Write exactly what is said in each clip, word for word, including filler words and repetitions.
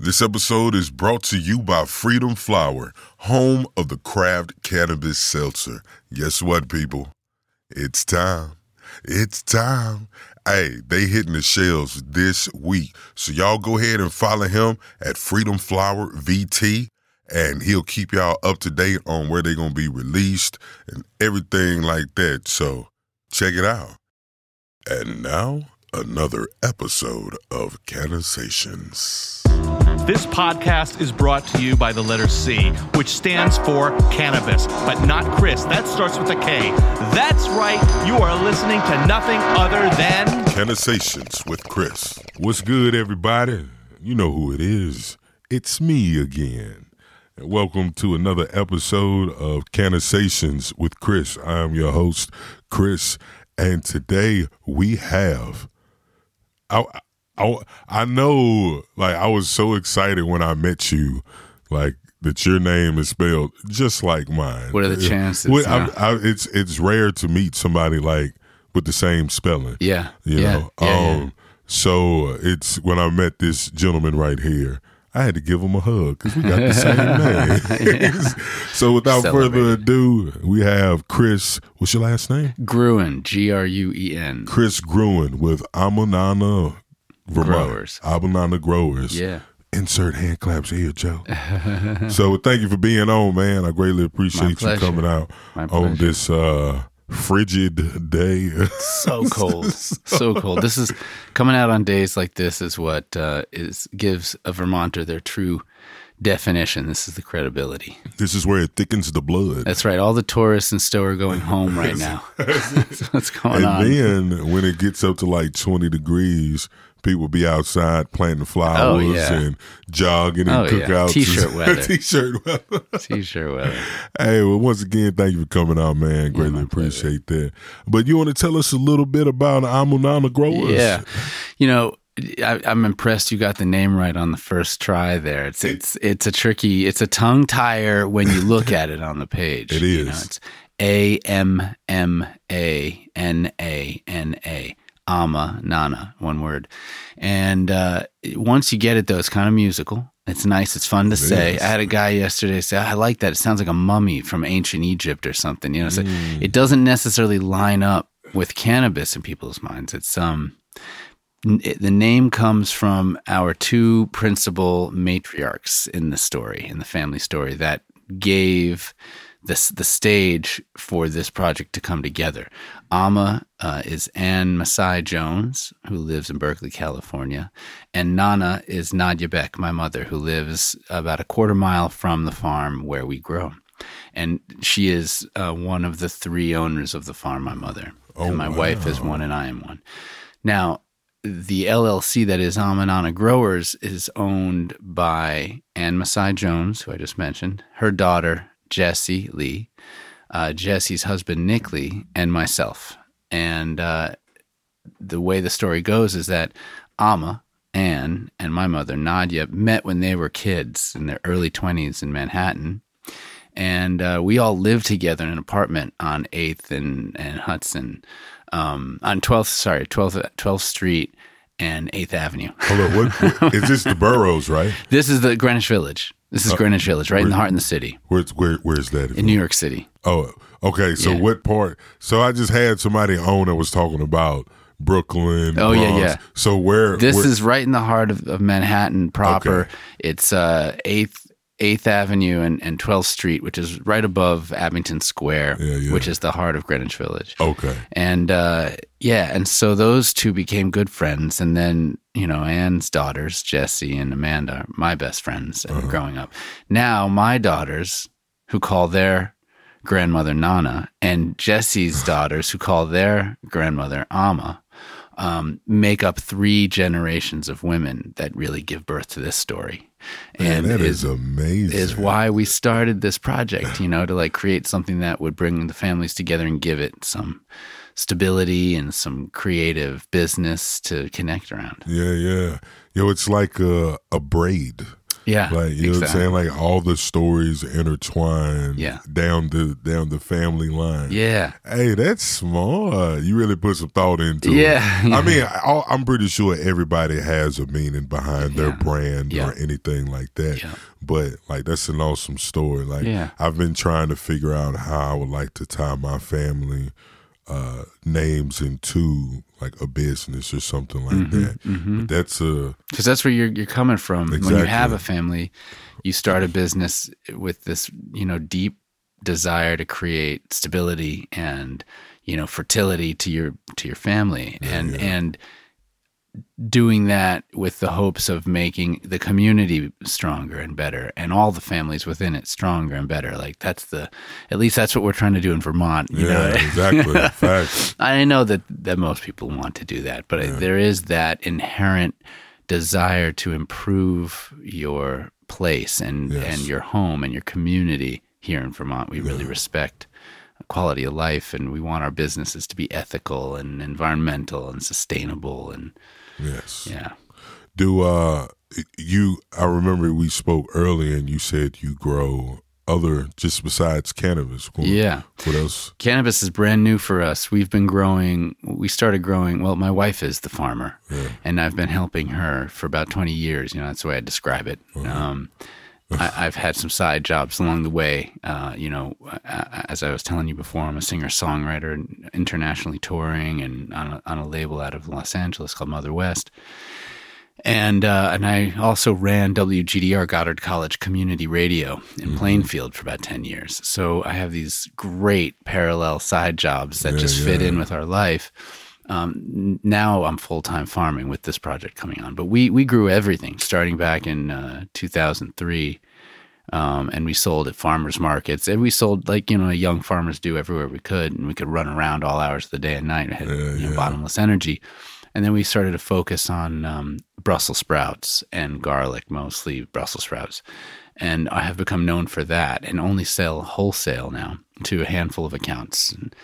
This episode is brought to you by Freedom Flower, home of the craft cannabis seltzer. Guess what, people? It's time. It's time. Hey, they hitting the shelves this week. So y'all go ahead and follow him at Freedom Flower V T, and he'll keep y'all up to date on where they're going to be released and everything like that. So check it out. And now, another episode of Cannasations. This podcast is brought to you by the letter C, which stands for cannabis, but not Chris. That starts with a K. That's right. You are listening to nothing other than Cannasations with Chris. What's good, everybody? You know who it is. It's me again. And welcome to another episode of Cannasations with Chris. I am your host, Chris, and today we have... I, I, I know, like, I was so excited when I met you, like, that your name is spelled just like mine. What are the chances? What, I, I, it's it's rare to meet somebody, like, with the same spelling. Yeah. You yeah. know? Yeah, um, yeah. So it's when I met this gentleman right here, I had to give him a hug because we got the same name. So without further ado, we have Chris. What's your last name? Gruen, G R U E N. Chris Gruen with Ammanana Growers. Ammanana Growers. Yeah. Insert hand claps here, Joe. So thank you for being on, man. I greatly appreciate you coming out on this uh, frigid day. So cold. So cold. This is coming out on days like this is what uh, is gives a Vermonter their true definition. This is the credibility. This is where it thickens the blood. That's right. All the tourists in Stowe are going home right now. That's what's going on. And then when it gets up to like twenty degrees, people be outside planting flowers oh, yeah. and jogging and oh, cookouts. Yeah. T-shirt weather. T-shirt weather. T-shirt weather. Hey, well, once again, thank you for coming out, man. Greatly yeah, appreciate pleasure. that. But you want to tell us a little bit about Ammanana Growers? Yeah. You know, I, I'm impressed you got the name right on the first try there. It's it's it's a tricky, it's a tongue tire when you look at it on the page. It is. You know, it's A M M A N A N A. Ammanana, one word. And uh, once you get it, though, it's kind of musical. It's nice. It's fun to it say. Is. I had a guy yesterday say, oh, I like that. It sounds like a mummy from ancient Egypt or something. You know, so mm. It doesn't necessarily line up with cannabis in people's minds. It's um, it, the name comes from our two principal matriarchs in the story, in the family story, that gave this the stage for this project to come together. Amma uh, is Anne Masai Jones, who lives in Berkeley, California, and Nana is Nadia Beck, my mother, who lives about a quarter mile from the farm where we grow. And she is uh, one of the three owners of the farm, my mother. Oh, and my wow. wife is one and I am one. Now, the L L C that is Ammanana Growers is owned by Anne Masai Jones, who I just mentioned, her daughter, Jesse Lee, uh, Jesse's husband, Nick Lee, and myself. And uh, the way the story goes is that Amma, Anne, and my mother, Nadia, met when they were kids in their early twenties in Manhattan. And uh, we all lived together in an apartment on eighth and, and Hudson, um, on twelfth, sorry, twelfth, twelfth Street and eighth Avenue. Hold on, what, what, is this the boroughs, right? This is the Greenwich Village. This is uh, Greenwich Village, right in the heart of the city. Where's where, where's that? In New York City. Oh, okay. So yeah. What part? So I just had somebody on that was talking about Brooklyn. Oh, Bronx. yeah, yeah. So where? This where, is right in the heart of, of Manhattan proper. Okay. It's uh, eighth, eighth Avenue and, and twelfth Street, which is right above Abington Square, yeah, yeah. which is the heart of Greenwich Village. Okay. And uh, yeah, and so those two became good friends, and then, you know, Anne's daughters, Jessie and Amanda, are my best friends uh-huh. growing up. Now, my daughters, who call their grandmother Nana, and Jessie's daughters, who call their grandmother Amma, um, make up three generations of women that really give birth to this story. Man, and that is, is amazing. Is why we started this project, you know, to like create something that would bring the families together and give it some stability and some creative business to connect around. Yeah, yeah. Yo, it's like a, a braid. Yeah. Like, you exactly. know what I'm saying? Like, all the stories intertwine yeah. down the down the family line. Yeah. Hey, that's smart. You really put some thought into yeah. it. Yeah. I mean, I, I'm pretty sure everybody has a meaning behind yeah. their brand yeah. or anything like that. Yeah. But, like, that's an awesome story. Like, yeah. I've been trying to figure out how I would like to tie my family uh, names into like a business or something like mm-hmm, that. Mm-hmm. But that's a because that's where you're you're coming from. Exactly. When you have a family, you start a business with this, you know, deep desire to create stability and, you know, fertility to your to your family, yeah, and yeah. and doing that with the hopes of making the community stronger and better, and all the families within it stronger and better. Like, that's the, at least that's what we're trying to do in Vermont. You yeah, know? Exactly. Facts. I know that, that most people want to do that, but yeah. there is that inherent desire to improve your place and, yes. and your home and your community here in Vermont. We yeah. really respect quality of life, and we want our businesses to be ethical and environmental and sustainable. And yes. Yeah. Do uh you I remember we spoke earlier and you said you grow other, just besides cannabis. What, yeah. What else? Cannabis is brand new for us. We've been growing, we started growing, well, my wife is the farmer yeah. and I've been helping her for about twenty years. You know, that's the way I describe it. Okay. Um I, I've had some side jobs along the way. Uh, you know, as I was telling you before, I'm a singer-songwriter, internationally touring, and on a, on a label out of Los Angeles called Mother West. And uh, and I also ran W G D R, Goddard College Community Radio in mm-hmm. Plainfield for about ten years. So I have these great parallel side jobs that yeah, just yeah, fit yeah. in with our life. Um, now I'm full-time farming with this project coming on, but we, we grew everything starting back in uh, two thousand three, um, and we sold at farmers markets, and we sold like, you know, young farmers do everywhere we could, and we could run around all hours of the day and night, and had yeah, you know, yeah. bottomless energy. And then we started to focus on um, Brussels sprouts and garlic, mostly Brussels sprouts. And I have become known for that, and only sell wholesale now to a handful of accounts. And,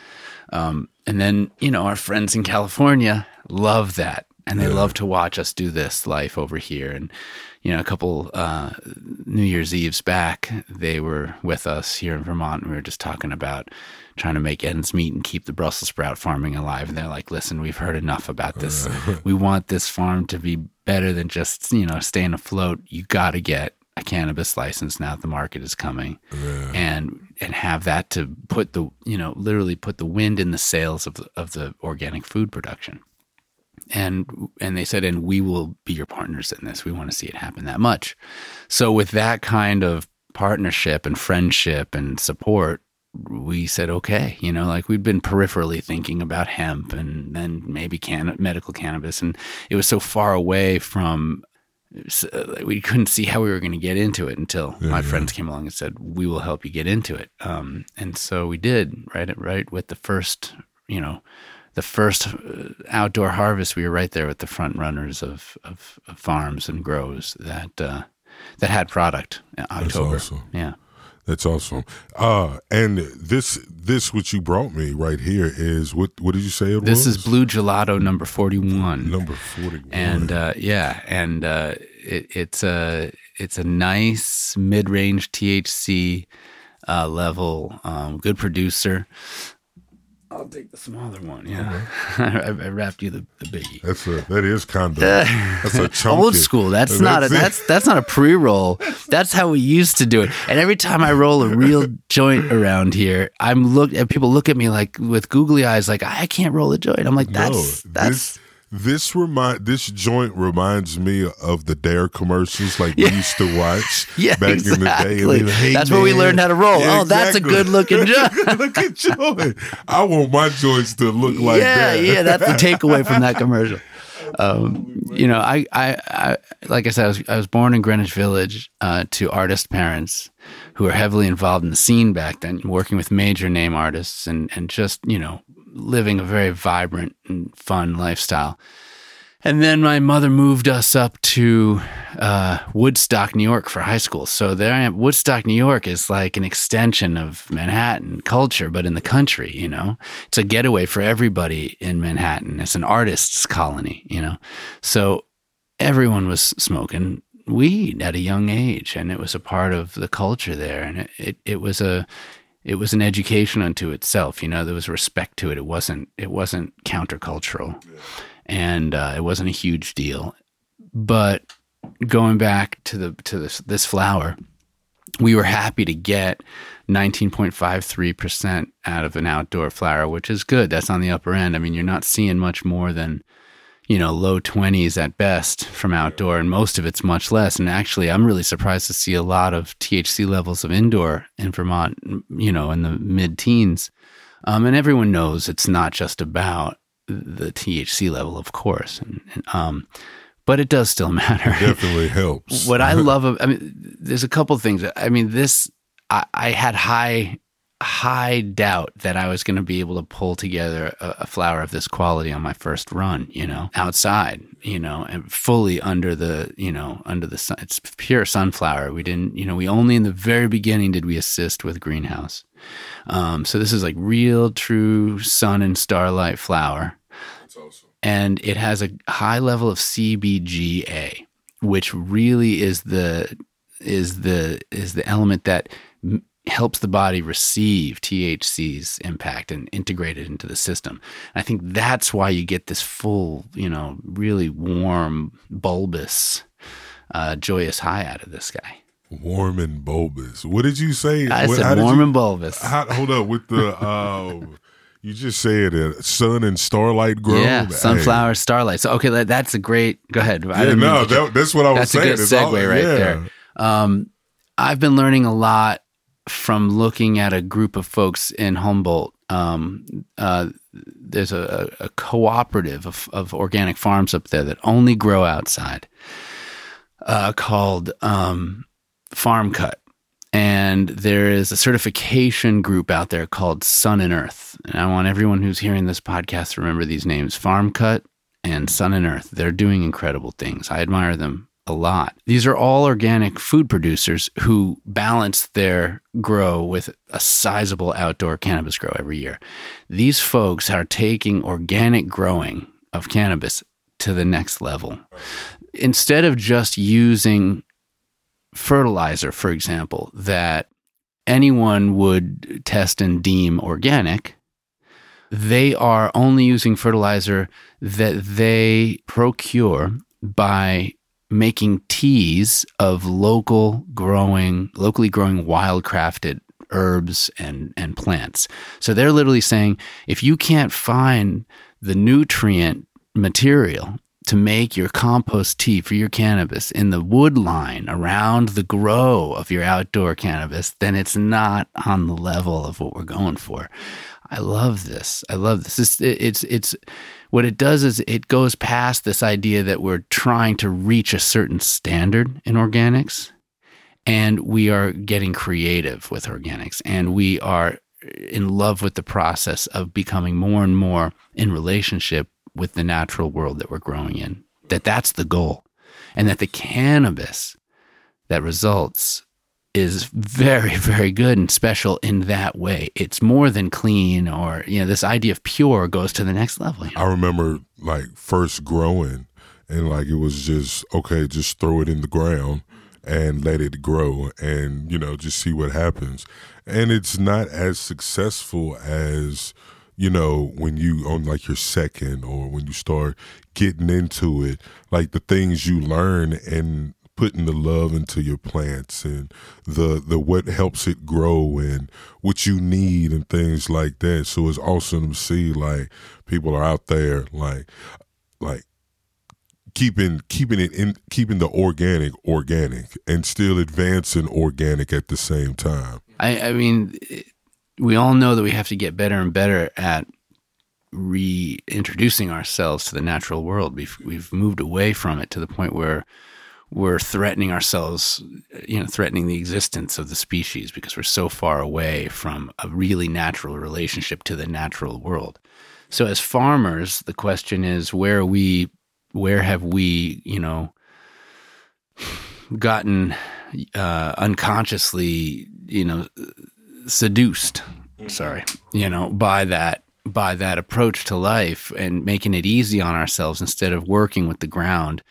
um, and then, you know, our friends in California love that, and they yeah. love to watch us do this life over here. And, you know, a couple uh, New Year's Eves back, they were with us here in Vermont, and we were just talking about trying to make ends meet and keep the Brussels sprout farming alive. And they're like, listen, we've heard enough about this. We want this farm to be better than just, you know, staying afloat. You got to get a cannabis license now that the market is coming, yeah. and and have that to put the, you know, literally put the wind in the sails of the, of the organic food production. And and they said, and we will be your partners in this. We want to see it happen that much. So with that kind of partnership and friendship and support, we said, okay, you know, like, we'd been peripherally thinking about hemp and then maybe can, medical cannabis. And it was so far away from, so we couldn't see how we were going to get into it until yeah, my yeah. friends came along and said, we will help you get into it. Um, and so we did, right at, right with the first, you know, the first outdoor harvest, we were right there with the front runners of, of, of farms and grows that, uh, that had product in October. That's awesome. Yeah. That's awesome. Uh, and this, this, what you brought me right here is, what, what did you say it was? This is Blue Gelato number forty-one. Number forty-one. And, uh, yeah. And, uh, it, it's a, it's a nice mid-range T H C, uh, level, um, good producer. I'll take the smaller one. Yeah, mm-hmm. I, I wrapped you the, the biggie. That's a that is condo. Uh, that's a chunky. Old school. That's, that's not a, that's that's not a pre-roll. That's how we used to do it. And every time I roll a real joint around here, I'm look and people look at me like with googly eyes, like I can't roll a joint. I'm like, that's no, that's. This- This remind this joint reminds me of the Dare commercials, like yeah. we used to watch yeah, back exactly. in the day. Like, hey, that's man. Where we learned how to roll. Yeah, oh, exactly. That's a good looking joint. Look at joint. I want my joints to look like yeah, that. Yeah, yeah. That's the takeaway from that commercial. Um, you know, I, I, I, like I said, I was, I was born in Greenwich Village uh, to artist parents who were heavily involved in the scene back then, working with major name artists and and just, you know, living a very vibrant and fun lifestyle. And then my mother moved us up to uh, Woodstock, New York for high school. So there I am. Woodstock, New York is like an extension of Manhattan culture, but in the country, you know. It's a getaway for everybody in Manhattan. It's an artist's colony, you know. So everyone was smoking weed at a young age, and it was a part of the culture there. And it, it, it was a it was an education unto itself. You know, there was respect to it. It wasn't it wasn't countercultural, yeah. and uh, it wasn't a huge deal. But going back to the to this this flower, we were happy to get nineteen point five three percent out of an outdoor flower, which is good. That's on the upper end. I mean, you're not seeing much more than, you know, low twenties at best from outdoor, and most of it's much less. And actually, I'm really surprised to see a lot of T H C levels of indoor in Vermont, you know, in the mid-teens. Um, and everyone knows it's not just about the T H C level, of course. And, and um But it does still matter. It definitely helps. What I love, I mean, there's a couple things. I mean, this, I, I had high, high doubt that I was going to be able to pull together a, a flower of this quality on my first run, you know, outside, you know, and fully under the, you know, under the sun. It's pure sunflower. We didn't, you know, we only in the very beginning did we assist with greenhouse. Um, so this is like real, true sun and starlight flower. That's awesome. And it has a high level of C B G A, which really is the is the is the element that m- helps the body receive T H C's impact and integrate it into the system. And I think that's why you get this full, you know, really warm, bulbous, uh, joyous high out of this guy. Warm and bulbous. What did you say? I what, said warm you, and bulbous. How, hold up with the. Uh, You just said uh, sun and starlight grow. Yeah, sunflower, hey. starlight. So, okay, that's a great, go ahead. I yeah, no, that, that's what I was that's saying. That's a good it's segue all, right yeah. there. Um, I've been learning a lot from looking at a group of folks in Humboldt. Um, uh, there's a, a cooperative of, of organic farms up there that only grow outside uh, called um, Farm Cut. And there is a certification group out there called Sun and Earth. And I want everyone who's hearing this podcast to remember these names, Farm Cut and Sun and Earth. They're doing incredible things. I admire them a lot. These are all organic food producers who balance their grow with a sizable outdoor cannabis grow every year. These folks are taking organic growing of cannabis to the next level. Instead of just using fertilizer, for example, that anyone would test and deem organic, they are only using fertilizer that they procure by making teas of local growing, locally growing wildcrafted herbs and, and plants. So they're literally saying, if you can't find the nutrient material to make your compost tea for your cannabis in the wood line around the grow of your outdoor cannabis, then it's not on the level of what we're going for. I love this. I love this. It's, it's, it's what it does is it goes past this idea that we're trying to reach a certain standard in organics, and we are getting creative with organics, and we are in love with the process of becoming more and more in relationship with the natural world that we're growing in, that that's the goal, and that the cannabis that results is very, very good and special in that way. It's more than clean, or, you know, this idea of pure goes to the next level. You know? I remember like first growing, and like it was just, okay, just throw it in the ground and let it grow and, you know, just see what happens. And it's not as successful as, you know, when you on like your second or when you start getting into it, like the things you learn and putting the love into your plants and the the what helps it grow and what you need and things like that. So it's awesome to see like people are out there like like keeping keeping it in keeping the organic organic and still advancing organic at the same time. I, I mean it- We all know that we have to get better and better at reintroducing ourselves to the natural world. We've we've moved away from it to the point where we're threatening ourselves, you know, threatening the existence of the species because we're so far away from a really natural relationship to the natural world. So as farmers, the question is where are we, where have we, you know, gotten uh, unconsciously, you know, seduced, sorry, you know, by that by that approach to life and making it easy on ourselves instead of working with the ground,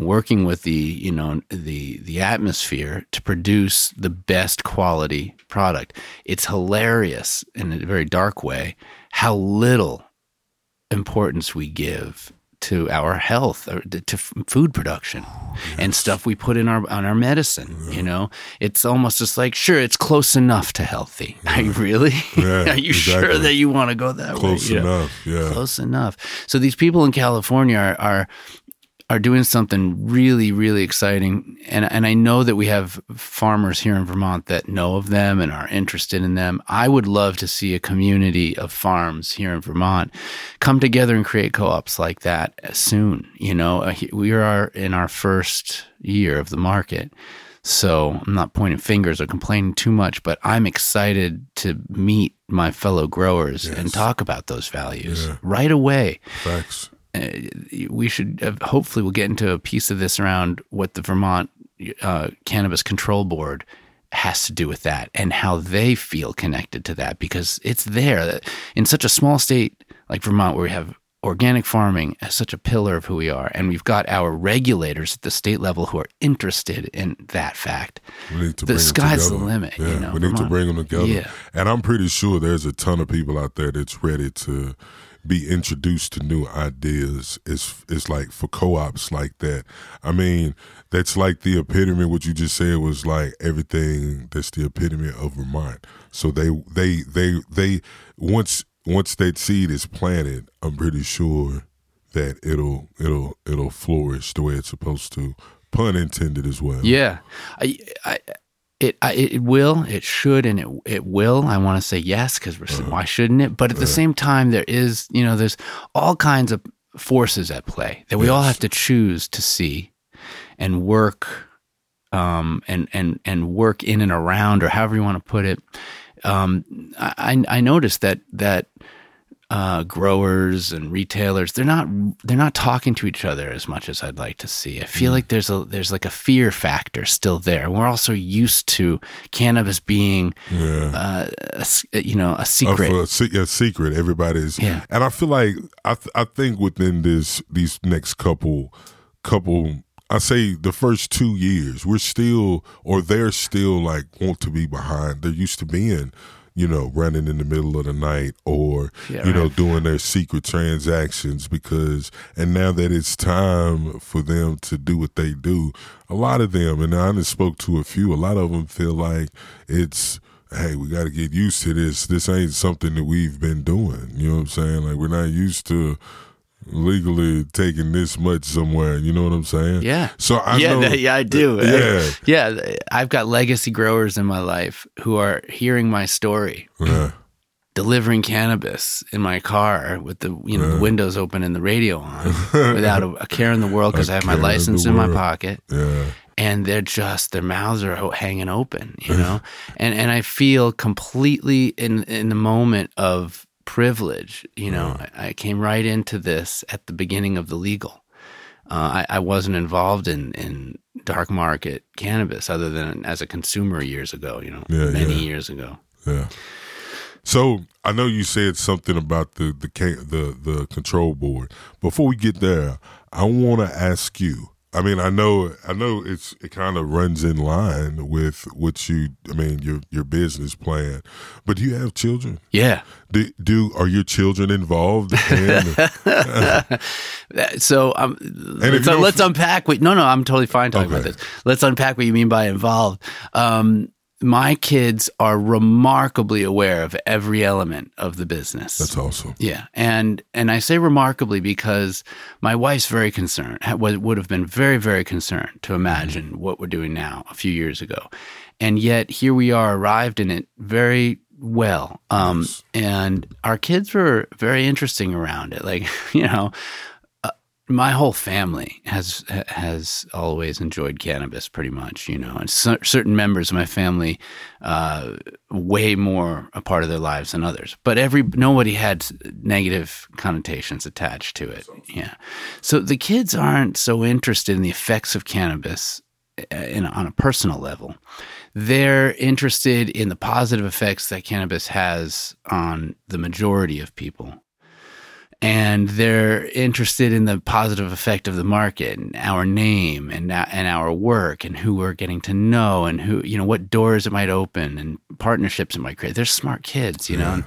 working with the, you know, the the atmosphere to produce the best quality product. It's hilarious in a very dark way how little importance we give to our health, to food production, oh, yes. and stuff we put in our on our medicine. Yeah. You know, it's almost just like, sure, it's close enough to healthy. Yeah. Are you really? Yeah, Are you exactly. sure that you want to go that close way? Close enough. You know? Yeah, close enough. So these people in California are are are doing something really, really exciting, and and I know that we have farmers here in Vermont that know of them and are interested in them. I would love to see a community of farms here in Vermont come together and create co-ops like that soon. You know, we are in our first year of the market, so I'm not pointing fingers or complaining too much, but I'm excited to meet my fellow growers yes. and talk about those values yeah. right away. Thanks. Uh, we should uh, hopefully we'll get into a piece of this around what the Vermont uh, Cannabis Control Board has to do with that and how they feel connected to that, because it's there in such a small state like Vermont where we have organic farming as such a pillar of who we are, and we've got our regulators at the state level who are interested in that fact. We need to the bring sky's them together. The limit. Yeah, you know, we need Vermont. to bring them together. Yeah. And I'm pretty sure there's a ton of people out there that's ready to be introduced to new ideas. It's, it's like for co-ops like that. I mean, that's like the epitome. What you just said was like everything that's the epitome of Vermont. So they, they, they, they, once, once that seed is planted, I'm pretty sure that it'll, it'll, it'll flourish the way it's supposed to. Pun intended as well. Yeah. I, I, It I, it will, it should, and it it will. I want to say yes, because uh, why shouldn't it? But at uh, the same time, there is, you know, there's all kinds of forces at play that we yes. all have to choose to see and work um, and, and, and work in and around, or however you want to put it. Um, I, I noticed that that uh, growers and retailers, they're not they're not talking to each other as much as I'd like to see. I feel mm. like there's a there's like a fear factor still there. We're also used to cannabis being, yeah. uh, a, you know, a secret. Uh, a, a secret. Everybody's, yeah. and I feel like I th- I think within this these next couple couple. I say the first two years, we're still, or they're still like want to be behind. They're used to being, you know, running in the middle of the night or, yeah, you know, right. doing their secret transactions because, and now that it's time for them to do what they do, a lot of them, and I just spoke to a few, a lot of them feel like it's, hey, we got to get used to this. This ain't something that we've been doing. You know what I'm saying? Like we're not used to legally taking this much somewhere, you know what I'm saying? Yeah. So I yeah, know, yeah, I do. Yeah. yeah, I've got legacy growers in my life who are hearing my story, yeah. delivering cannabis in my car with the you know yeah. the windows open and the radio on, without a, a care in the world because I have my license in, in my pocket. Yeah. And they're just, their mouths are hanging open, you know. and and I feel completely in in the moment of privilege, you know. Yeah. I, I came right into this at the beginning of the legal. Uh, I, I wasn't involved in, in dark market cannabis other than as a consumer years ago, you know, yeah, many yeah. years ago. Yeah. So I know you said something about the the the, the control board. Before we get there, I want to ask you. I mean, I know, I know it's it kind of runs in line with what you, I mean, your your business plan. But do you have children? Yeah. Do do are your children involved? In, uh, so um, let's, uh, let's unpack. What, no, no, I'm totally fine talking okay. about this. Let's unpack what you mean by involved. Um, my kids are remarkably aware of every element of the business. That's awesome. Yeah. And and I say remarkably because my wife's very concerned, would have been very, very concerned to imagine mm-hmm. what we're doing now a few years ago. And yet here we are, arrived in it very well. Um, yes. And our kids were very interesting around it. Like, you know, my whole family has has always enjoyed cannabis, pretty much, you know. And cer- certain members of my family, uh, way more a part of their lives than others. But every nobody had negative connotations attached to it. Yeah. So the kids aren't so interested in the effects of cannabis in, on a personal level. They're interested in the positive effects that cannabis has on the majority of people. and they're interested in the positive effect of the market and our name and and our work and who we're getting to know and who, you know, what doors it might open and partnerships it might create. They're smart kids, you know. Yeah. And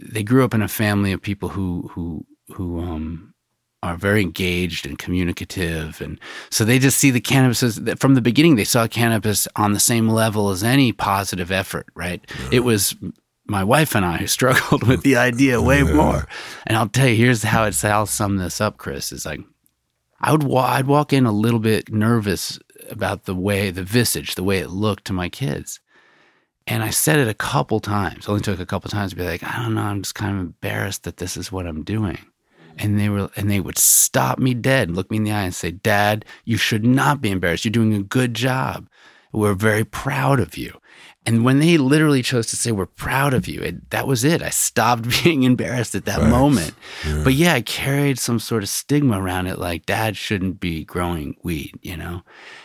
they grew up in a family of people who who who um are very engaged and communicative, and so they just see the cannabis as, from the beginning, they saw cannabis on the same level as any positive effort, right? Yeah. It was my wife and I who struggled with the idea way yeah. more. And I'll tell you, here's how it's I'll sum this up, Chris. It's like I would wa- I'd walk in a little bit nervous about the way the visage, the way it looked to my kids. And I said it a couple times. Only took a couple times to be like, I don't know, I'm just kind of embarrassed that this is what I'm doing. And they were, and they would stop me dead, look me in the eye, and say, "Dad, you should not be embarrassed. You're doing a good job. We're very proud of you." And when they literally chose to say, "We're proud of you," it, that was it. I stopped being embarrassed at that right. moment. Yeah. But yeah, I carried some sort of stigma around it, like Dad shouldn't be growing weed, you know.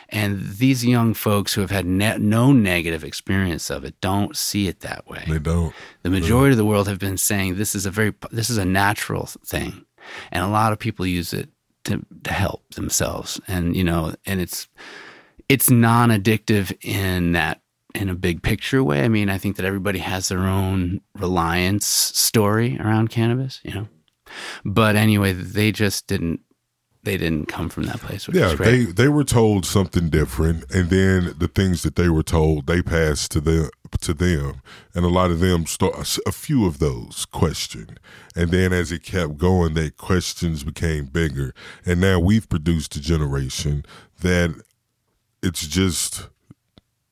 And these young folks who have had ne- no negative experience of it don't see it that way. They don't. The majority don't. of the world have been saying this is a very this is a natural thing. And a lot of people use it to, to help themselves, and you know, and it's it's non-addictive in that in a big picture way. I mean, I think that everybody has their own reliance story around cannabis, you know. But anyway, they just didn't they didn't come from that place. Which yeah, is they they were told something different, and then the things that they were told they passed to the. to them, and a lot of them start a few of those questioned, and then as it kept going, that questions became bigger, and now we've produced a generation that it's just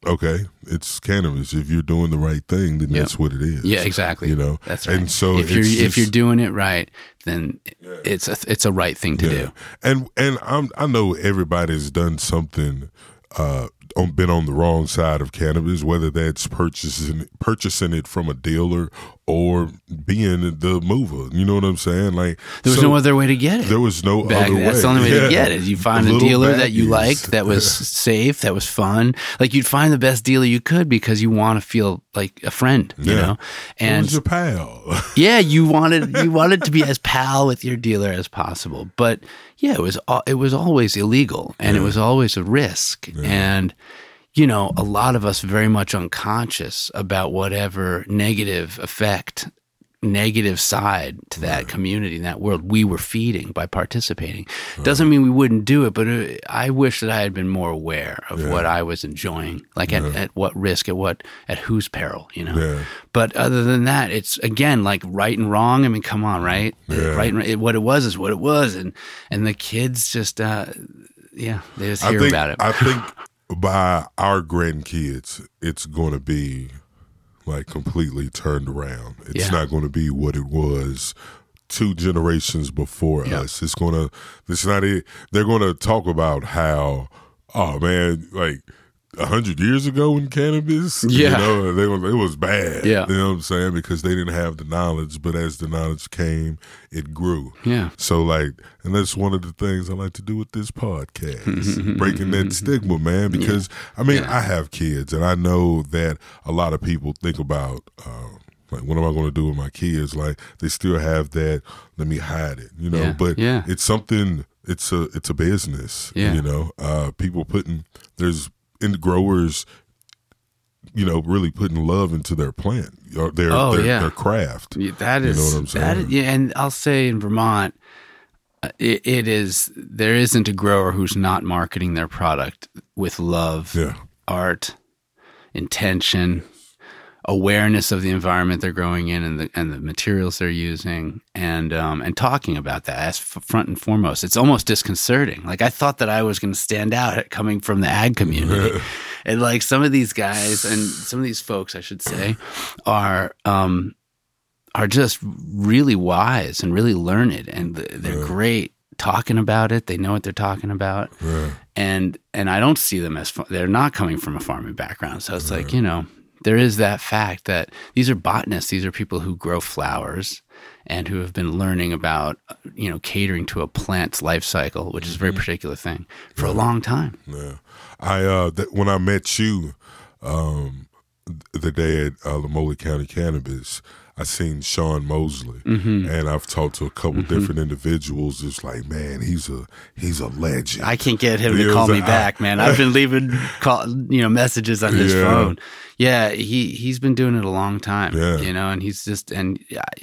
okay, it's cannabis. If you're doing the right thing, then yep. that's what it is. Yeah, exactly. You know, that's right. And so if you're just, if you're doing it right, then yeah. it's a, it's a right thing to yeah. do. And and I'm I know everybody's done something. Uh, been on the wrong side of cannabis, whether that's purchasing purchasing it from a dealer or being the mover. You know what I'm saying? Like there was so, no other way to get it. There was no back, other that's way. That's the only way yeah. to get it. You find a, a dealer that you liked, that was yeah. safe, that was fun. Like you'd find the best dealer you could because you want to feel like a friend, yeah. you know. And it was your pal. yeah, you wanted you wanted to be as pal with your dealer as possible, but. Yeah, it was it was always illegal, and yeah. it was always a risk. Yeah. And, you know, a lot of us very much unconscious about whatever negative effect, negative side to that right. community and that world we were feeding by participating. Right. Doesn't mean we wouldn't do it, but it, I wish that I had been more aware of yeah. what I was enjoying, like yeah. at, at what risk, at what at whose peril, you know. Yeah. But other than that, it's again like right and wrong. I mean, come on, right? Yeah. Right and it, what it was is what it was, and and the kids just uh, yeah, they just hear I think, about it. I think by our grandkids, it's going to be. Like completely turned around. It's yeah. not going to be what it was two generations before yep. us. It's going to, it's not it. They're going to talk about how, oh man, like a hundred years ago in cannabis, yeah. you know, they, it was bad. Yeah. You know what I'm saying? Because they didn't have the knowledge, but as the knowledge came, it grew. Yeah. So like, and that's one of the things I like to do with this podcast, breaking that stigma, man, because yeah. I mean, yeah. I have kids and I know that a lot of people think about, um, like, what am I going to do with my kids? Like they still have that, let me hide it, you know, yeah. but yeah. it's something, it's a, it's a business, yeah. you know, uh, people putting, there's, and growers, you know, really putting love into their plant, their oh, their, yeah. their craft. Yeah, that is, you know what I'm saying? That is, yeah, and I'll say in Vermont, it, it is there isn't a grower who's not marketing their product with love, yeah. art, intention, awareness of the environment they're growing in, and the and the materials they're using, and um and talking about that as f- front and foremost. It's almost disconcerting. Like I thought that I was going to stand out at coming from the ag community, and like some of these guys and some of these folks, I should say, are um are just really wise and really learned, and they're yeah. great talking about it. They know what they're talking about, yeah. and and I don't see them as far- they're not coming from a farming background. So it's yeah. like you know. There is that fact that these are botanists, these are people who grow flowers and who have been learning about, you know, catering to a plant's life cycle, which is a very particular thing, for yeah. a long time. Yeah. I uh, th- when I met you um, the day at uh, Lamoille County Cannabis, I seen Sean Mosley, mm-hmm. and I've talked to a couple mm-hmm. different individuals. It's like, man, he's a he's a legend. I can't get him he to call me a, back, I, man. I've been leaving call, you know messages on his yeah. phone. Yeah, he he's been doing it a long time. Yeah. You know, and he's just and. I,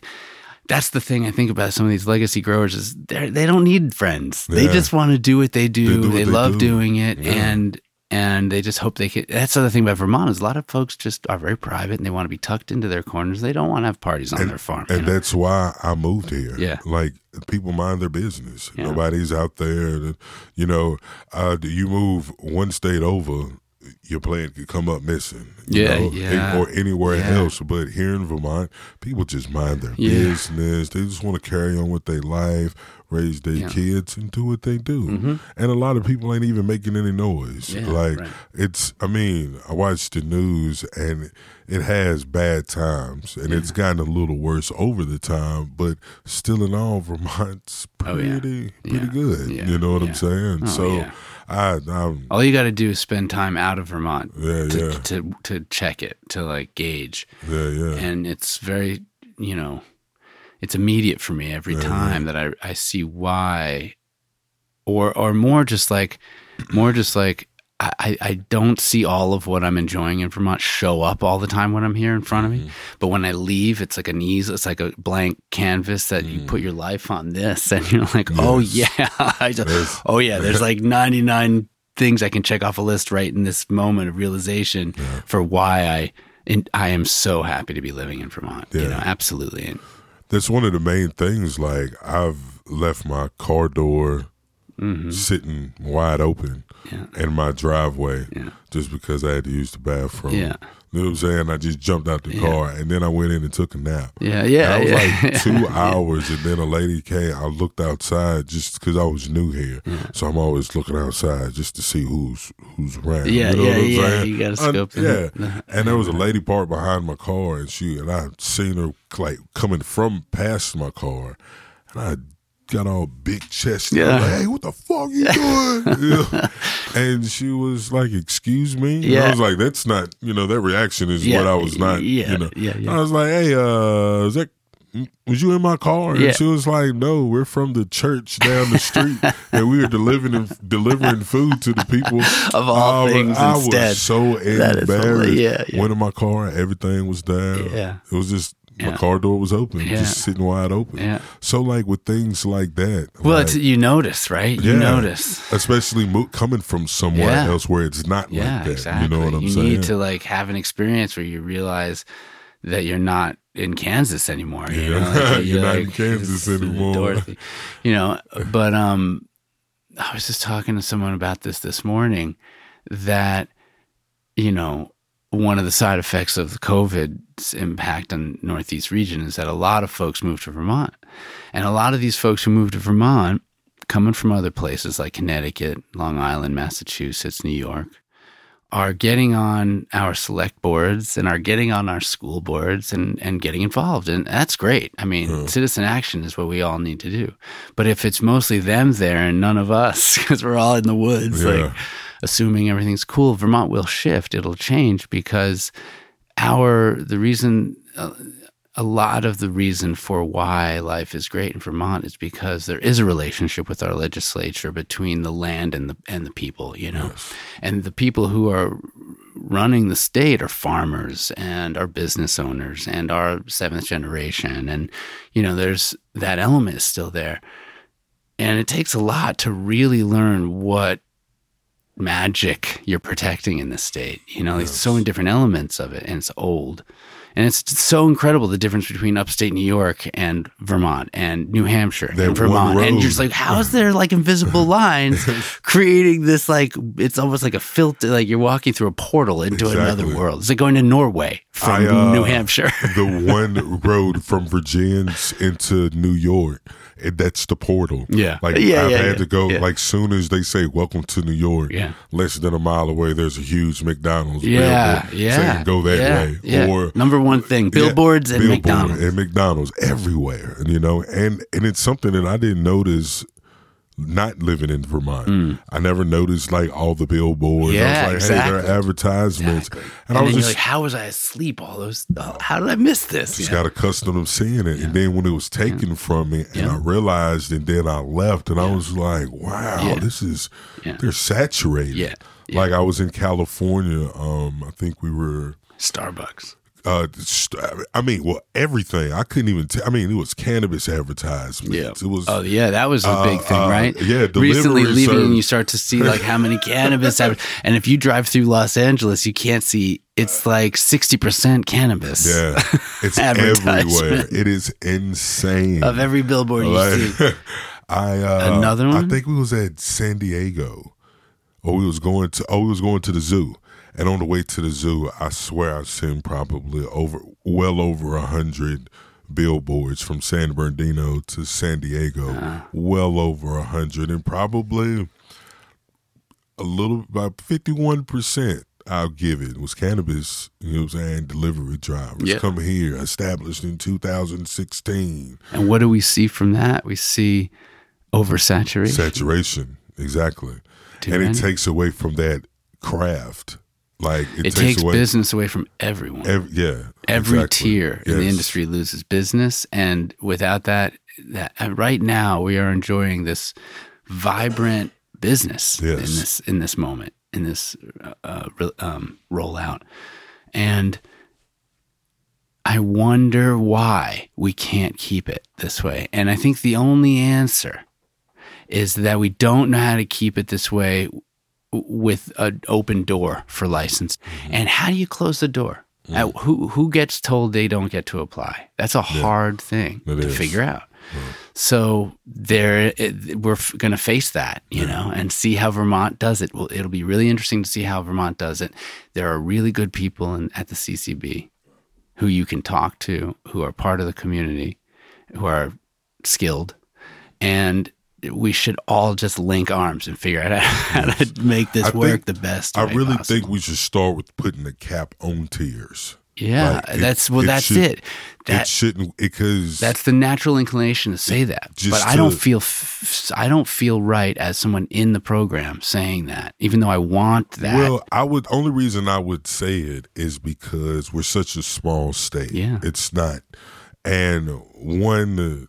That's the thing I think about some of these legacy growers is they they don't need friends. Yeah. They just want to do what they do. They, do what they, they love do. doing it, yeah. and and they just hope they can. That's the other thing about Vermont is a lot of folks just are very private and they want to be tucked into their corners. They don't want to have parties on and, their farm. And you know? That's why I moved here. Yeah. Like, people mind their business. Yeah. Nobody's out there. That, you know, uh, you move one state over, your plan could come up missing, you yeah, know, yeah, or anywhere yeah. else. But here in Vermont, people just mind their yeah. business. They just want to carry on with their life, raise their yeah. kids, and do what they do. Mm-hmm. And a lot of people ain't even making any noise. Yeah, like right. it's, I mean, I watched the news, and it has bad times, and yeah. it's gotten a little worse over the time. But still, in all, Vermont's pretty, oh, yeah. pretty yeah. good. Yeah. You know what yeah. I'm saying? Oh, so. Yeah. I, I'm, All you got to do is spend time out of Vermont yeah, to, yeah. to to check it, to like gauge. Yeah, yeah. And it's very, you know, it's immediate for me every yeah, time yeah. that I, I see why, or or more just like, more just like, I, I don't see all of what I'm enjoying in Vermont show up all the time when I'm here in front of me. Mm-hmm. But when I leave, it's like an ease. It's like a blank canvas that mm-hmm. you put your life on this, and you're like, yes. oh yeah, I just, yes. oh yeah. There's like ninety-nine things I can check off a list right in this moment of realization yeah. for why I and I am so happy to be living in Vermont. Yeah. You know, absolutely. And that's one of the main things. Like, I've left my car door mm-hmm. sitting wide open. Yeah. In my driveway, yeah. just because I had to use the bathroom. Yeah. You know what I'm saying? I just jumped out the yeah. car, and then I went in and took a nap. Yeah, yeah. And I was yeah. like two yeah. hours, and then a lady came. I looked outside just because I was new here, yeah. so I'm always looking outside just to see who's who's around. Yeah, you know yeah, what I'm yeah. saying? You gotta scope. I, yeah, the, and there was a lady parked behind my car, and she and I seen her like coming from past my car, and I. Got all big chest. Yeah. Like, hey, what the fuck you doing? Yeah. And she was like, excuse me? Yeah. And I was like, that's not, you know, that reaction is yeah. what I was not, yeah. you know. Yeah. Yeah. I was like, hey, uh, is that, was you in my car? And yeah. she was like, no, we're from the church down the street, and we were delivering delivering food to the people. Of all I, things I instead. was so embarrassed. Yeah, yeah. Went in my car, everything was down. Yeah. It was just, my yeah. car door was open, yeah. just sitting wide open. Yeah. So, like, with things like that. Well, like, it's, you notice, right? You yeah, notice. Especially mo- coming from somewhere yeah. else where it's not yeah, like that. Exactly. You know what I'm you saying? You need to, like, have an experience where you realize that you're not in Kansas anymore. You yeah. know? Like, you're, you're not like, in Kansas anymore. Dorothy. You know, but um, I was just talking to someone about this this morning that, you know, one of the side effects of COVID's impact on the Northeast region is that a lot of folks moved to Vermont. And a lot of these folks who moved to Vermont, coming from other places like Connecticut, Long Island, Massachusetts, New York, are getting on our select boards and are getting on our school boards and, and getting involved. And that's great. I mean, mm. citizen action is what we all need to do. But if it's mostly them there and none of us, because we're all in the woods, yeah. like, assuming everything's cool, Vermont will shift. It'll change because our the reason uh, a lot of the reason for why life is great in Vermont is because there is a relationship with our legislature between the land and the and the people, you know. Yes. And the people who are running the state are farmers and are business owners and are seventh generation, and you know there's that element is still there. And it takes a lot to really learn what magic you're protecting in this state, you know. Yes. There's so many different elements of it, and it's old, and it's so incredible the difference between upstate New York and Vermont and New Hampshire that and Vermont, and you're just like, how is there like invisible lines creating this, like it's almost like a filter, like you're walking through a portal into exactly. another world. It's like going to Norway from I, uh, New Hampshire. The one road from Virginia into New York. It, that's the portal. Yeah. Like, yeah, I've yeah, had yeah, to go, yeah. like, soon as they say, welcome to New York, yeah. less than a mile away, there's a huge McDonald's. Yeah, billboard, yeah. So you can go that yeah, way. Yeah. Or number one thing, billboards yeah, and billboard McDonald's. And McDonald's everywhere, you know. And, and it's something that I didn't notice, not living in Vermont. Mm. I never noticed like all the billboards. Yeah, I was like, exactly. Hey, there are advertisements. Exactly. And, and I was just like, how was I asleep? All those, oh, how did I miss this? Just yeah. got accustomed to seeing it. Yeah. And then when it was taken yeah. from me and yeah. I realized, and then I left and yeah. I was like, wow, yeah. this is, yeah. they're saturated. Yeah. Yeah. Like I was in California. Um, I think we were. Starbucks. Uh, I mean, well, everything. I couldn't even tell. I mean, it was cannabis advertisements. Yeah. It was, oh, yeah, that was a big uh, thing, right? Uh, yeah, recently leaving, service. You start to see, like, how many cannabis advertisements. And if you drive through Los Angeles, you can't see. It's like sixty percent cannabis. Yeah, it's everywhere. It is insane. Of every billboard like, you see. I, uh, Another one? I think we was at San Diego. Or we was going to, oh, we was going to the zoo. And on the way to the zoo, I swear I've seen probably over, well over a hundred billboards from San Bernardino to San Diego, uh, well over a hundred, and probably a little about fifty-one percent. I'll give it, it was cannabis. You know what I'm saying? Delivery drivers yep. come here, established in two thousand sixteen. And what do we see from that? We see oversaturation. Saturation, exactly, Too and many. It takes away from that craft. Like it, it takes, takes away. business away from everyone. Every, yeah, every exactly. tier yes. in the industry loses business, and without that, that right now we are enjoying this vibrant business yes. in this in this moment in this uh, um, rollout, and I wonder why we can't keep it this way. And I think the only answer is that we don't know how to keep it this way. With an open door for license, mm-hmm. and how do you close the door? Mm. Uh, who who gets told they don't get to apply? That's a yeah. hard thing it to is. figure out. Yeah. So there, it, we're f- going to face that, you yeah. know, and see how Vermont does it. Well, it'll be really interesting to see how Vermont does it. There are really good people in, at the C C B who you can talk to, who are part of the community, who are skilled, and. We should all just link arms and figure out how to yes. make this I work the best. I really possible. think we should start with putting a cap on tiers. Yeah, like it, that's well, it that's should, it. That, it shouldn't because that's the natural inclination to say that. But I to, don't feel I don't feel right as someone in the program saying that, even though I want that. Well, I would only reason I would say it is because we're such a small state. Yeah, it's not, and one.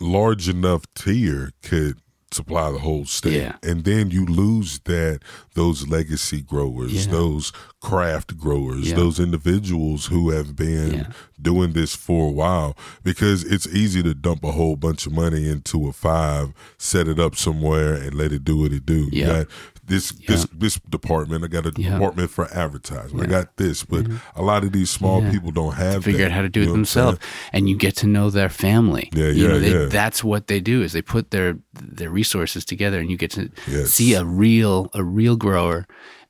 large enough tier could supply the whole state. Yeah. And then you lose that, those legacy growers, yeah. those craft growers, yeah. those individuals who have been yeah. doing this for a while, because it's easy to dump a whole bunch of money into a five, set it up somewhere and let it do what it do. Yeah. You got this, yeah. this, this department, I got a yeah. department for advertising. Yeah. I got this, but mm-hmm. a lot of these small yeah. people don't have to figure that, out how to do you know it themselves. And you get to know their family. Yeah, yeah, you know, they, yeah. That's what they do is they put their, their resources together and you get to yes. see a real, a real grower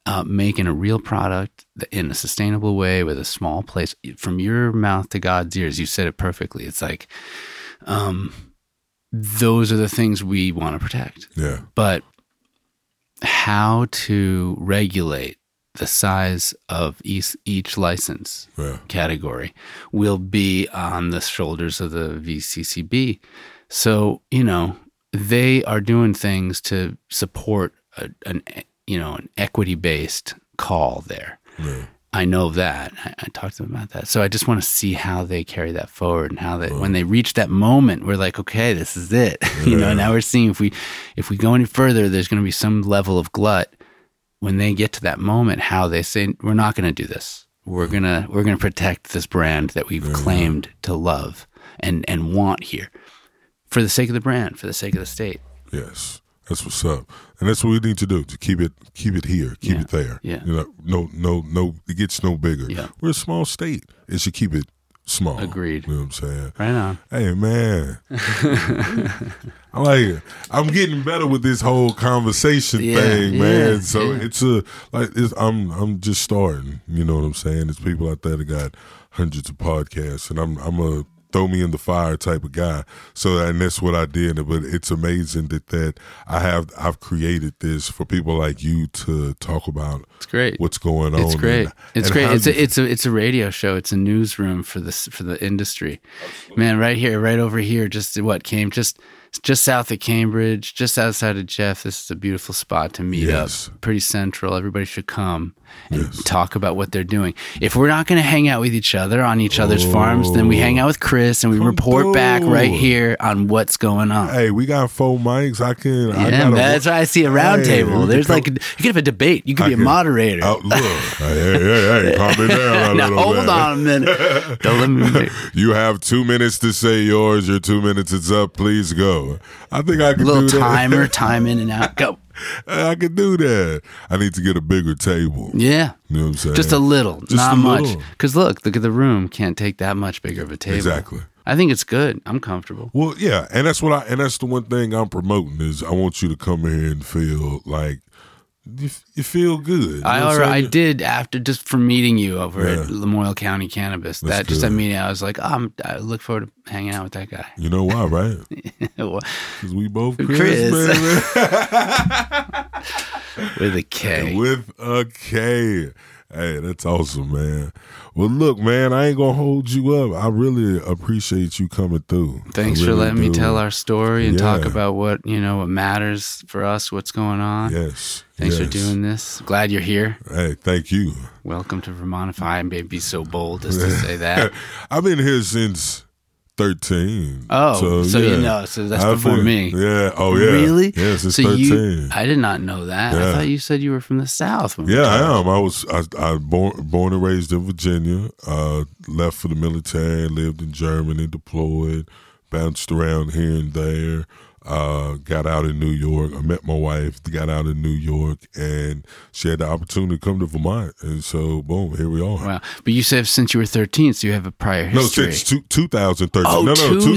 Uh, making a real product in a sustainable way with a small place from your mouth to God's ears. You said it perfectly. It's like, um, those are the things we want to protect. Yeah. But how to regulate the size of each, each license yeah. category will be on the shoulders of the V C C B. So, you know, they are doing things to support a, an you know, an equity-based call there. Yeah. I know that. I, I talked to them about that. So I just want to see how they carry that forward and how they, right. when they reach that moment, we're like, okay, this is it. Yeah. You know, now we're seeing if we, if we go any further, there's going to be some level of glut when they get to that moment, how they say, we're not going to do this. We're yeah. going to, we're going to protect this brand that we've yeah. claimed to love and, and want here for the sake of the brand, for the sake of the state. Yes. That's what's up, and that's what we need to do to keep it, keep it here, keep yeah, it there. Yeah. You know, no, no, no, it gets no bigger. Yeah. We're a small state. It should keep it small. Agreed. You know what I'm saying? Right on. Hey man, I like it. I'm getting better with this whole conversation yeah, thing, man. Yeah, so yeah. it's a like it's, I'm I'm just starting. You know what I'm saying? There's people out there that got hundreds of podcasts, and I'm I'm a throw me in the fire type of guy. So, and that's what I did. But it's amazing that, that I have, I've created this for people like you to talk about it's great. what's going on. It's great. And, it's and great. It's a, you, it's a, it's a radio show. It's a newsroom for this, for the industry, absolutely. man, right here, right over here. Just what came just It's just south of Cambridge, just outside of Jeff. This is a beautiful spot to meet yes. up. Pretty central. Everybody should come and yes. talk about what they're doing. If we're not going to hang out with each other on each other's oh. farms, then we hang out with Chris and we come report through. back right here on what's going on. Hey, we got four mics. I can. Yeah, I gotta, that's why I see a round hey, table. There's come, like, a, you could have a debate. You could I be a moderator. Out, look, hey, hey, hey, calm it down. Now, hold bit. on a minute. Don't let me. You have two minutes to say yours. Your two minutes is up. Please go. I think I can do that. Little timer, time in and out. Go. I could do that. I need to get a bigger table. Yeah. You know what I'm saying? Just a little, Just not a much. Little. Because look, look at the room. Can't take that much bigger of a table. Exactly. I think it's good. I'm comfortable. Well, yeah, and that's what I and that's the one thing I'm promoting is I want you to come here and feel like you, you feel good. You I already, I did after just from meeting you over yeah. at Lamoille County Cannabis. That's that just good. I mean, I was like, oh, I'm, I look forward to hanging out with that guy. You know why, right? Because we both Chris, Chris. with a K. With a K. Hey, that's awesome, man. Well, look, man, I ain't gonna hold you up. I really appreciate you coming through. Thanks really for letting do. me tell our story and yeah. talk about what you know, what matters for us, what's going on. Yes. Thanks yes. for doing this. Glad you're here. Hey, thank you. Welcome to Vermont. If I may be so bold as to say that. I've been here since thirteen. Oh, so, so yeah. you know, so that's I've before been, me. Yeah. Oh, yeah. Really? Yeah, since so thirteen. You, I did not know that. Yeah. I thought you said you were from the South. When yeah, I am. I was I, I born born and raised in Virginia. Uh, left for the military. Lived in Germany. Deployed. Bounced around here and there. Uh, got out in New York. I met my wife. Got out in New York, and she had the opportunity to come to Vermont, and so boom, here we are. Wow! But you said since you were thirteen, so you have a prior history. No, since two, 2013. Oh, no, no, twenty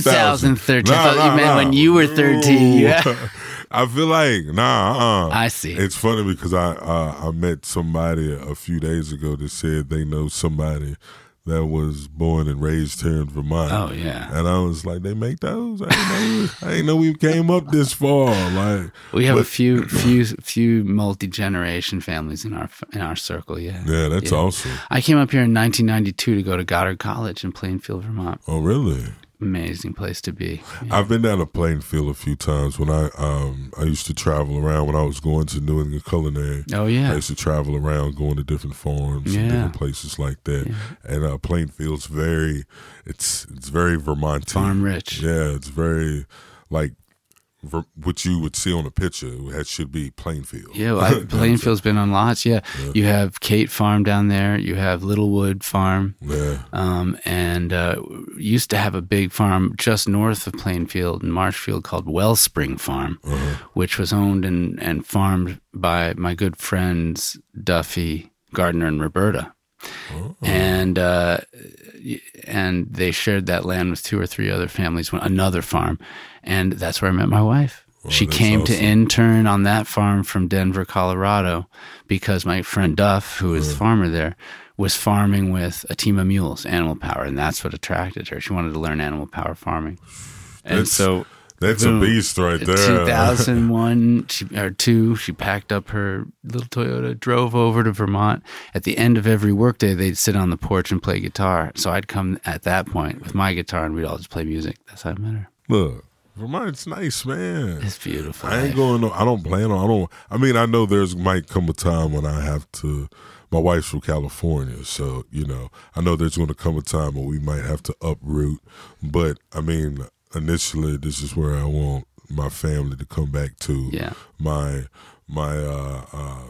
thirteen. Nah, I thought nah, you meant nah. when you were thirteen. Yeah. I feel like nah. Uh, I see. It's funny because I uh, I met somebody a few days ago that said they know somebody that was born and raised here in Vermont. Oh, yeah. And I was like, they make those? I didn't know, I didn't know we came up this far. Like, we have but, a few few, few multi-generation families in our in our circle, yeah. Yeah, that's yeah. awesome. I came up here in nineteen ninety-two to go to Goddard College in Plainfield, Vermont. Oh, really? Amazing place to be. Yeah. I've been down to Plainfield a few times when I um I used to travel around when I was going to New England Culinary. Oh yeah, I used to travel around going to different farms yeah. and different places like that. Yeah. And uh, Plainfield's very, it's it's very Vermont farm rich. Yeah, it's very like ver- what you would see on a picture. That should be Plainfield. Yeah, well, I, Plainfield's been on lots. Yeah. yeah, you have Kate Farm down there. You have Littlewood Farm. Yeah, um and. Uh, used to have a big farm just north of Plainfield and Marshfield called Wellspring Farm, uh-huh. which was owned and, and farmed by my good friends Duffy Gardner and Roberta. Uh-huh. And uh, and they shared that land with two or three other families, another farm. And that's where I met my wife. Oh, she came awesome. to intern on that farm from Denver, Colorado, because my friend Duff, who is uh-huh. the farmer there, was farming with a team of mules, animal power, and that's what attracted her. She wanted to learn animal power farming. And that's, so that's boom, a beast right there. two thousand one she, or two, she packed up her little Toyota, drove over to Vermont. At the end of every workday, they'd sit on the porch and play guitar. So I'd come at that point with my guitar, and we'd all just play music. That's how I met her. Look. Vermont's nice, man. It's beautiful. I ain't life. going. No, I don't plan on. I don't. I mean, I know there's might come a time when I have to. My wife's from California, so you know, I know there's going to come a time when we might have to uproot. But I mean, initially, this is where I want my family to come back to. Yeah. My my uh, uh,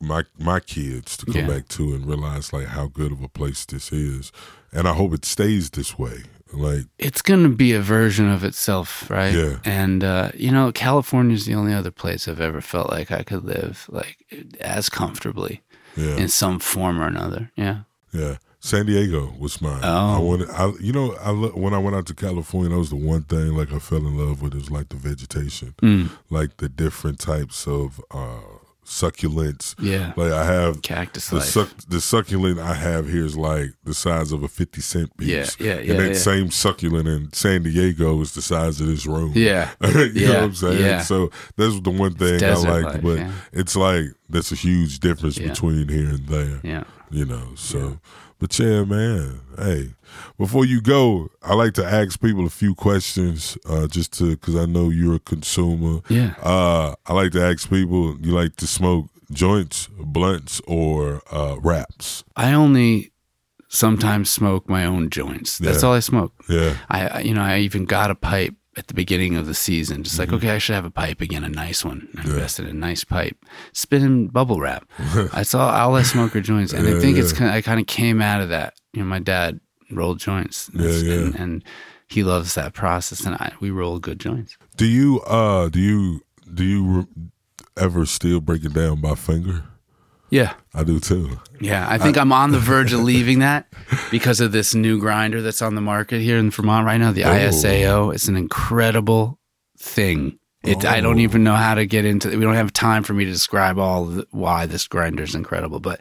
my my kids to come yeah. back to and realize like how good of a place this is, and I hope it stays this way. Like it's going to be a version of itself, right? Yeah. And uh, you know, California's the only other place I've ever felt like I could live like as comfortably, yeah. in some form or another. Yeah. Yeah. San Diego was mine. Oh. I wanted, I, you know, I when I went out to California, that was the one thing like I fell in love with is like the vegetation, mm. like the different types of uh, succulents. Yeah. Like I have cactus. The, suc- the succulent I have here is like the size of a fifty cent piece. Yeah, yeah, yeah. And that yeah. same succulent in San Diego is the size of this room. Yeah. you yeah, know what I'm saying? Yeah. So that's the one thing I like. But yeah. it's like That's a huge difference yeah. between here and there. Yeah. You know, so. Yeah. But, yeah, man, hey, before you go, I like to ask people a few questions uh, just to, because I know you're a consumer. Yeah. Uh, I like to ask people, you like to smoke joints, blunts, or uh, wraps? I only sometimes smoke my own joints. That's yeah. all I smoke. Yeah. I, you know, I even got a pipe at the beginning of the season, just like, mm-hmm. okay, I should have a pipe again, a nice one. I yeah. invested in a nice pipe. Spinning bubble wrap. That's all, all I smoke are joints. And yeah, I think yeah. it's kind of, I kind of came out of that. You know, my dad rolled joints yeah, yeah. And, and he loves that process. And I, we roll good joints. Do you, uh, do you, do you ever still break it down by finger? Yeah. I do too. Yeah. I think I, I'm on the verge of leaving that because of this new grinder that's on the market here in Vermont right now, the oh. I S A O. It's an incredible thing. It, oh. I don't even know how to get into it. We don't have time for me to describe all the, why this grinder is incredible, but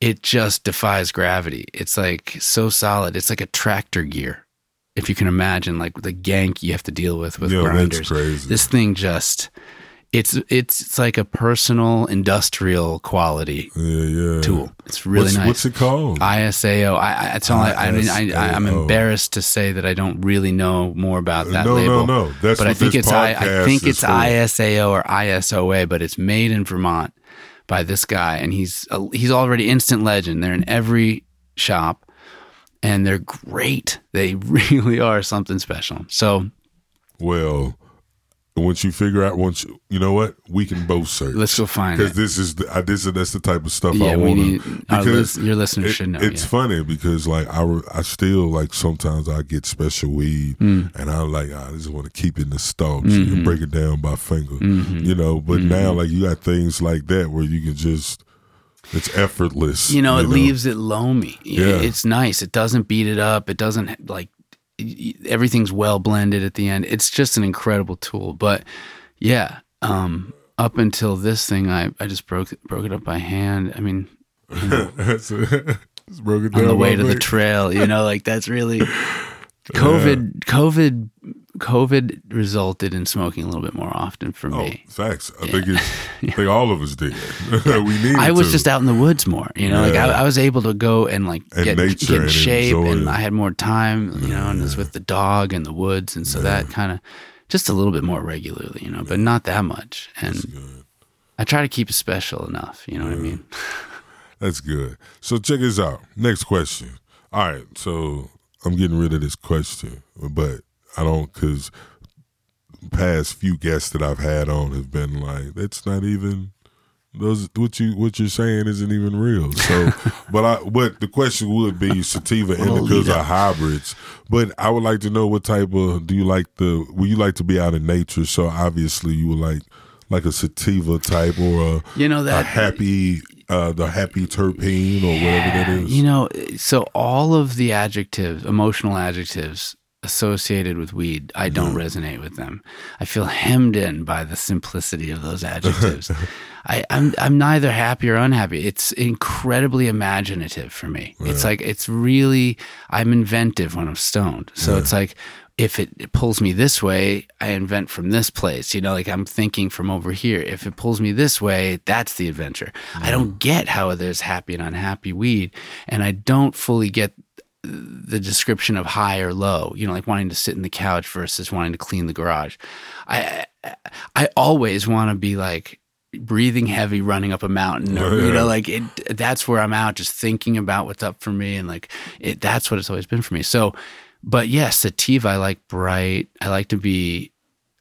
it just defies gravity. It's like so solid. It's like a tractor gear. If you can imagine like the gank you have to deal with with Yo, grinders. That's crazy. This thing just... It's, it's it's like a personal industrial quality yeah, yeah. tool. It's really what's, nice. What's it called? I S A O. I, I, it's all I, I mean, I, I'm embarrassed to say that I don't really know more about that no, label. No, no, no. That's but what I think this it's I, I think it's for. I S A O or I S O A, but it's made in Vermont by this guy, and he's a, he's already instant legend. They're in every shop, and they're great. They really are something special. So, well. Once you figure out, once you, you know what, we can both search. Let's go find it. Because this is, the, I, this is that's the type of stuff yeah, I want to. Because li- your listeners it, should know. It's yeah. funny because like I, I still like sometimes I get special weed mm. and I like I just want to keep it in the stalks mm-hmm. and break it down by finger, mm-hmm. you know. But mm-hmm. now like you got things like that where you can just. It's effortless. You know, you it know? leaves it loamy. Yeah. It's nice. It doesn't beat it up. It doesn't like. Everything's well blended at the end. It's just an incredible tool. But yeah, um, up until this thing, I, I just broke broke it up by hand. I mean, you know, just broke it down on the way to the trail, you know, like that's really COVID. Yeah. COVID COVID resulted in smoking a little bit more often for oh, me. Facts. I yeah. think it's, I think all of us did. we needed I was to. just out in the woods more, you know, yeah. like I, I was able to go and like and get, get in and shape and it. I had more time, you know, yeah. and it was with the dog and the woods. And so yeah. that kind of just a little bit more regularly, you know, yeah. but not that much. And that's good. I try to keep it special enough. You know yeah. what I mean? That's good. So check this out. Next question. All right. So I'm getting rid of this question, but I don't, because past few guests that I've had on have been like, that's not even those what you what you're saying isn't even real. So, but I but the question would be sativa indicas are hybrids. But I would like to know what type of do you like the would you like to be out in nature? So obviously you would like like a sativa type or a you know that a happy. Uh, the happy terpene or yeah, whatever that is. You know, so all of the adjectives, emotional adjectives associated with weed, I don't yeah. resonate with them. I feel hemmed in by the simplicity of those adjectives. I, I'm I'm neither happy or unhappy. It's incredibly imaginative for me. Yeah. It's like, it's really, I'm inventive when I'm stoned. So yeah. it's like, if it, it pulls me this way, I invent from this place. You know, like I'm thinking from over here. If it pulls me this way, that's the adventure. Mm. I don't get how there's happy and unhappy weed. And I don't fully get the description of high or low, you know, like wanting to sit in the couch versus wanting to clean the garage. I, I always want to be like, breathing heavy, running up a mountain, or, yeah. you know, like it, that's where I'm out just thinking about what's up for me. And like, it, that's what it's always been for me. So, but yes, yeah, sativa, I like bright, I like to be,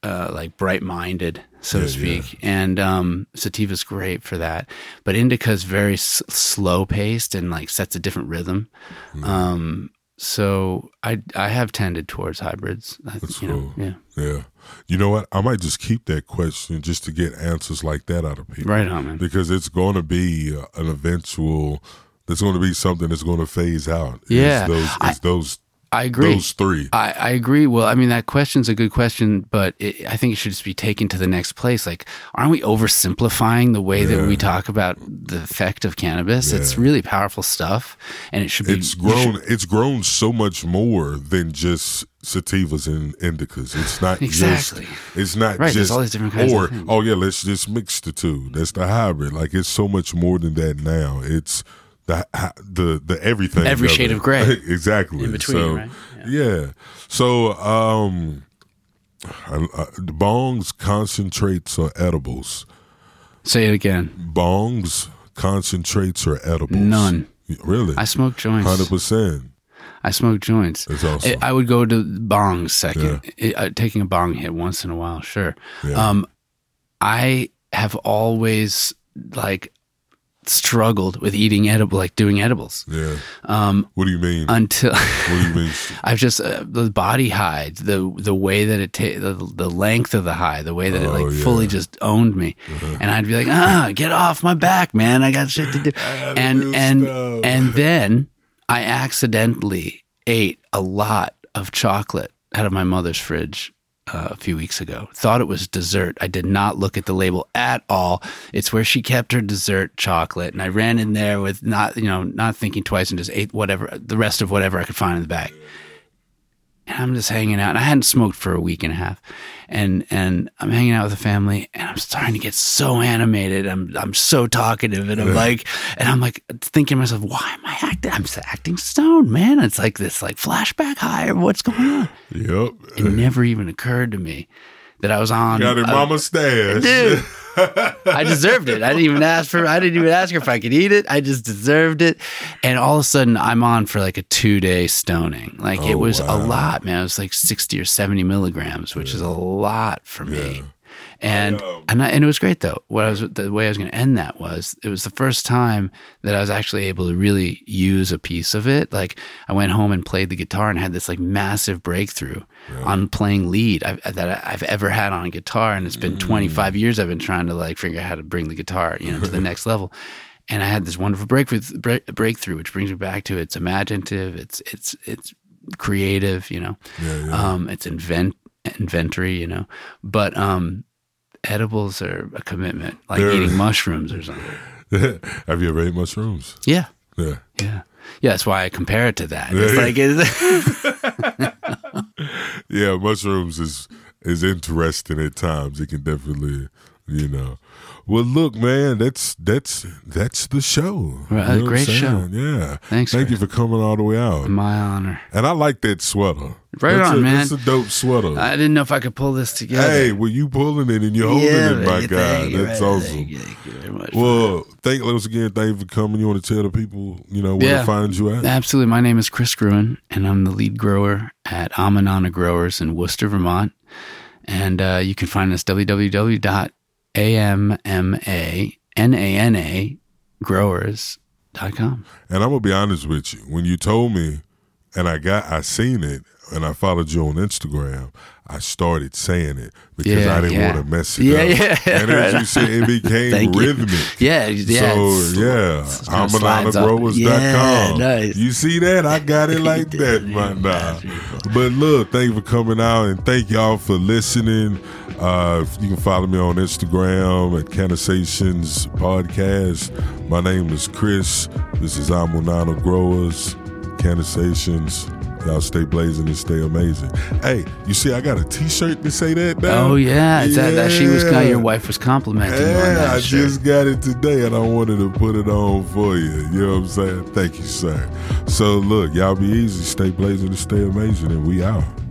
uh, like bright minded, so yeah, to speak. Yeah. And, um, sativa's great for that, but indica's very s- slow paced and like sets a different rhythm. Mm. Um, so I, I have tended towards hybrids. I, that's you know, cool. Yeah. Yeah. You know what? I might just keep that question just to get answers like that out of people. Right on, man. Because it's going to be an eventual, there's going to be something that's going to phase out. Yeah. It's those, it's I, those I agree. Those three. I, I agree. Well, I mean, that question's a good question, but it, I think it should just be taken to the next place. Like, aren't we oversimplifying the way yeah. that we talk about the effect of cannabis? Yeah. It's really powerful stuff, and it should be. It's grown. Should, it's grown so much more than just sativas and indicas. It's not exactly. just. It's not right, just all these different kinds. Or of oh yeah, let's just mix the two. That's the hybrid. Like, it's so much more than that now. It's. The, the the everything every shade it. Of gray exactly in between so, right yeah. yeah so um I, I, the bongs, concentrates, or edibles? Say it again. Bongs, concentrates, or edibles? None. Really? I smoke joints. One hundred percent I smoke joints. That's awesome. I, I would go to bongs second. Yeah. It, uh, taking a bong hit once in a while, sure. Yeah. um I have always like struggled with eating edible, like doing edibles. Yeah. Um, what do you mean? Until what do you mean? I've just uh, the body high, the the way that it ta- the, the length of the high, the way that oh, it like yeah. fully just owned me, uh-huh. and I'd be like, ah, get off my back, man! I got shit to do. And and stuff. And then I accidentally ate a lot of chocolate out of my mother's fridge. Uh, a few weeks ago. Thought it was dessert. I did not look at the label at all. It's where she kept her dessert chocolate. And I ran in there with not, you know, not thinking twice and just ate whatever, the rest of whatever I could find in the bag. And I'm just hanging out. And I hadn't smoked for a week and a half. And and I'm hanging out with the family and I'm starting to get so animated. I'm I'm so talkative and I'm yeah. like, and I'm like thinking to myself, why am I acting? I'm acting stoned, man. It's like this like flashback high of what's going on. Yep. It never even occurred to me that I was on. Got it, uh, mama's stash. Dude, I deserved it. I didn't even ask for. I didn't even ask her if I could eat it. I just deserved it. And all of a sudden, I'm on for like a two day stoning. Like oh, it was wow. a lot, man. It was like sixty or seventy milligrams, which yeah. is a lot for me. Yeah. And I, um, and, I, and it was great though. What I was the way I was going to end that was it was the first time that I was actually able to really use a piece of it. Like I went home and played the guitar and had this like massive breakthrough yeah. on playing lead I've, that I've ever had on a guitar. And it's been mm. twenty-five years I've been trying to like figure out how to bring the guitar, you know, to the next level. And I had this wonderful breakthrough, break, breakthrough, which brings me back to it's imaginative, it's it's it's creative, you know, yeah, yeah. Um, it's invent inventory, you know, but um. Edibles are a commitment, like They're, eating mushrooms or something. Have you ever ate mushrooms? Yeah. Yeah. Yeah. Yeah, that's why I compare it to that. It's like, is yeah, mushrooms is is interesting at times. It can definitely, you know. Well, look, man, that's that's that's the show. Right, you know a great show. Yeah. Thanks. Thank you for coming all the way out. My honor. And I like that sweater. Right that's on, a, man. It's a dope sweater. I didn't know if I could pull this together. Hey, well, you pulling it and you're holding yeah, it, my guy. That's right, awesome. Thank you, thank you very much. Well, thank once again, thank you for coming. You want to tell the people, you know, where yeah, to find you at? Absolutely. My name is Chris Gruen, and I'm the lead grower at Ammanana Growers in Worcester, Vermont. And uh, you can find us w w w dot ammanana growers dot com. And I'm going to be honest with you. When you told me, and I got, I seen it, and I followed you on Instagram, I started saying it because yeah, I didn't yeah. want to mess it yeah, up. Yeah, yeah. And as you said, it became rhythmic. You. Yeah, yeah. So, yeah, ammanana growers dot com. Yeah, nice. You see that? I got it like that, my dog. But look, thank you for coming out, and thank y'all for listening. Uh, you can follow me on Instagram at Cannasations Podcast. My name is Chris. This is Ammanana Growers, Cannasations. Y'all stay blazing and stay amazing. Hey, you see, I got a T-shirt to say that now. Oh yeah, yeah. That, that she was got your wife was complimenting. Yeah, you on that I shirt. Just got it today, and I wanted to put it on for you. You know what I'm saying? Thank you, sir. So look, y'all be easy, stay blazing and stay amazing, and we out.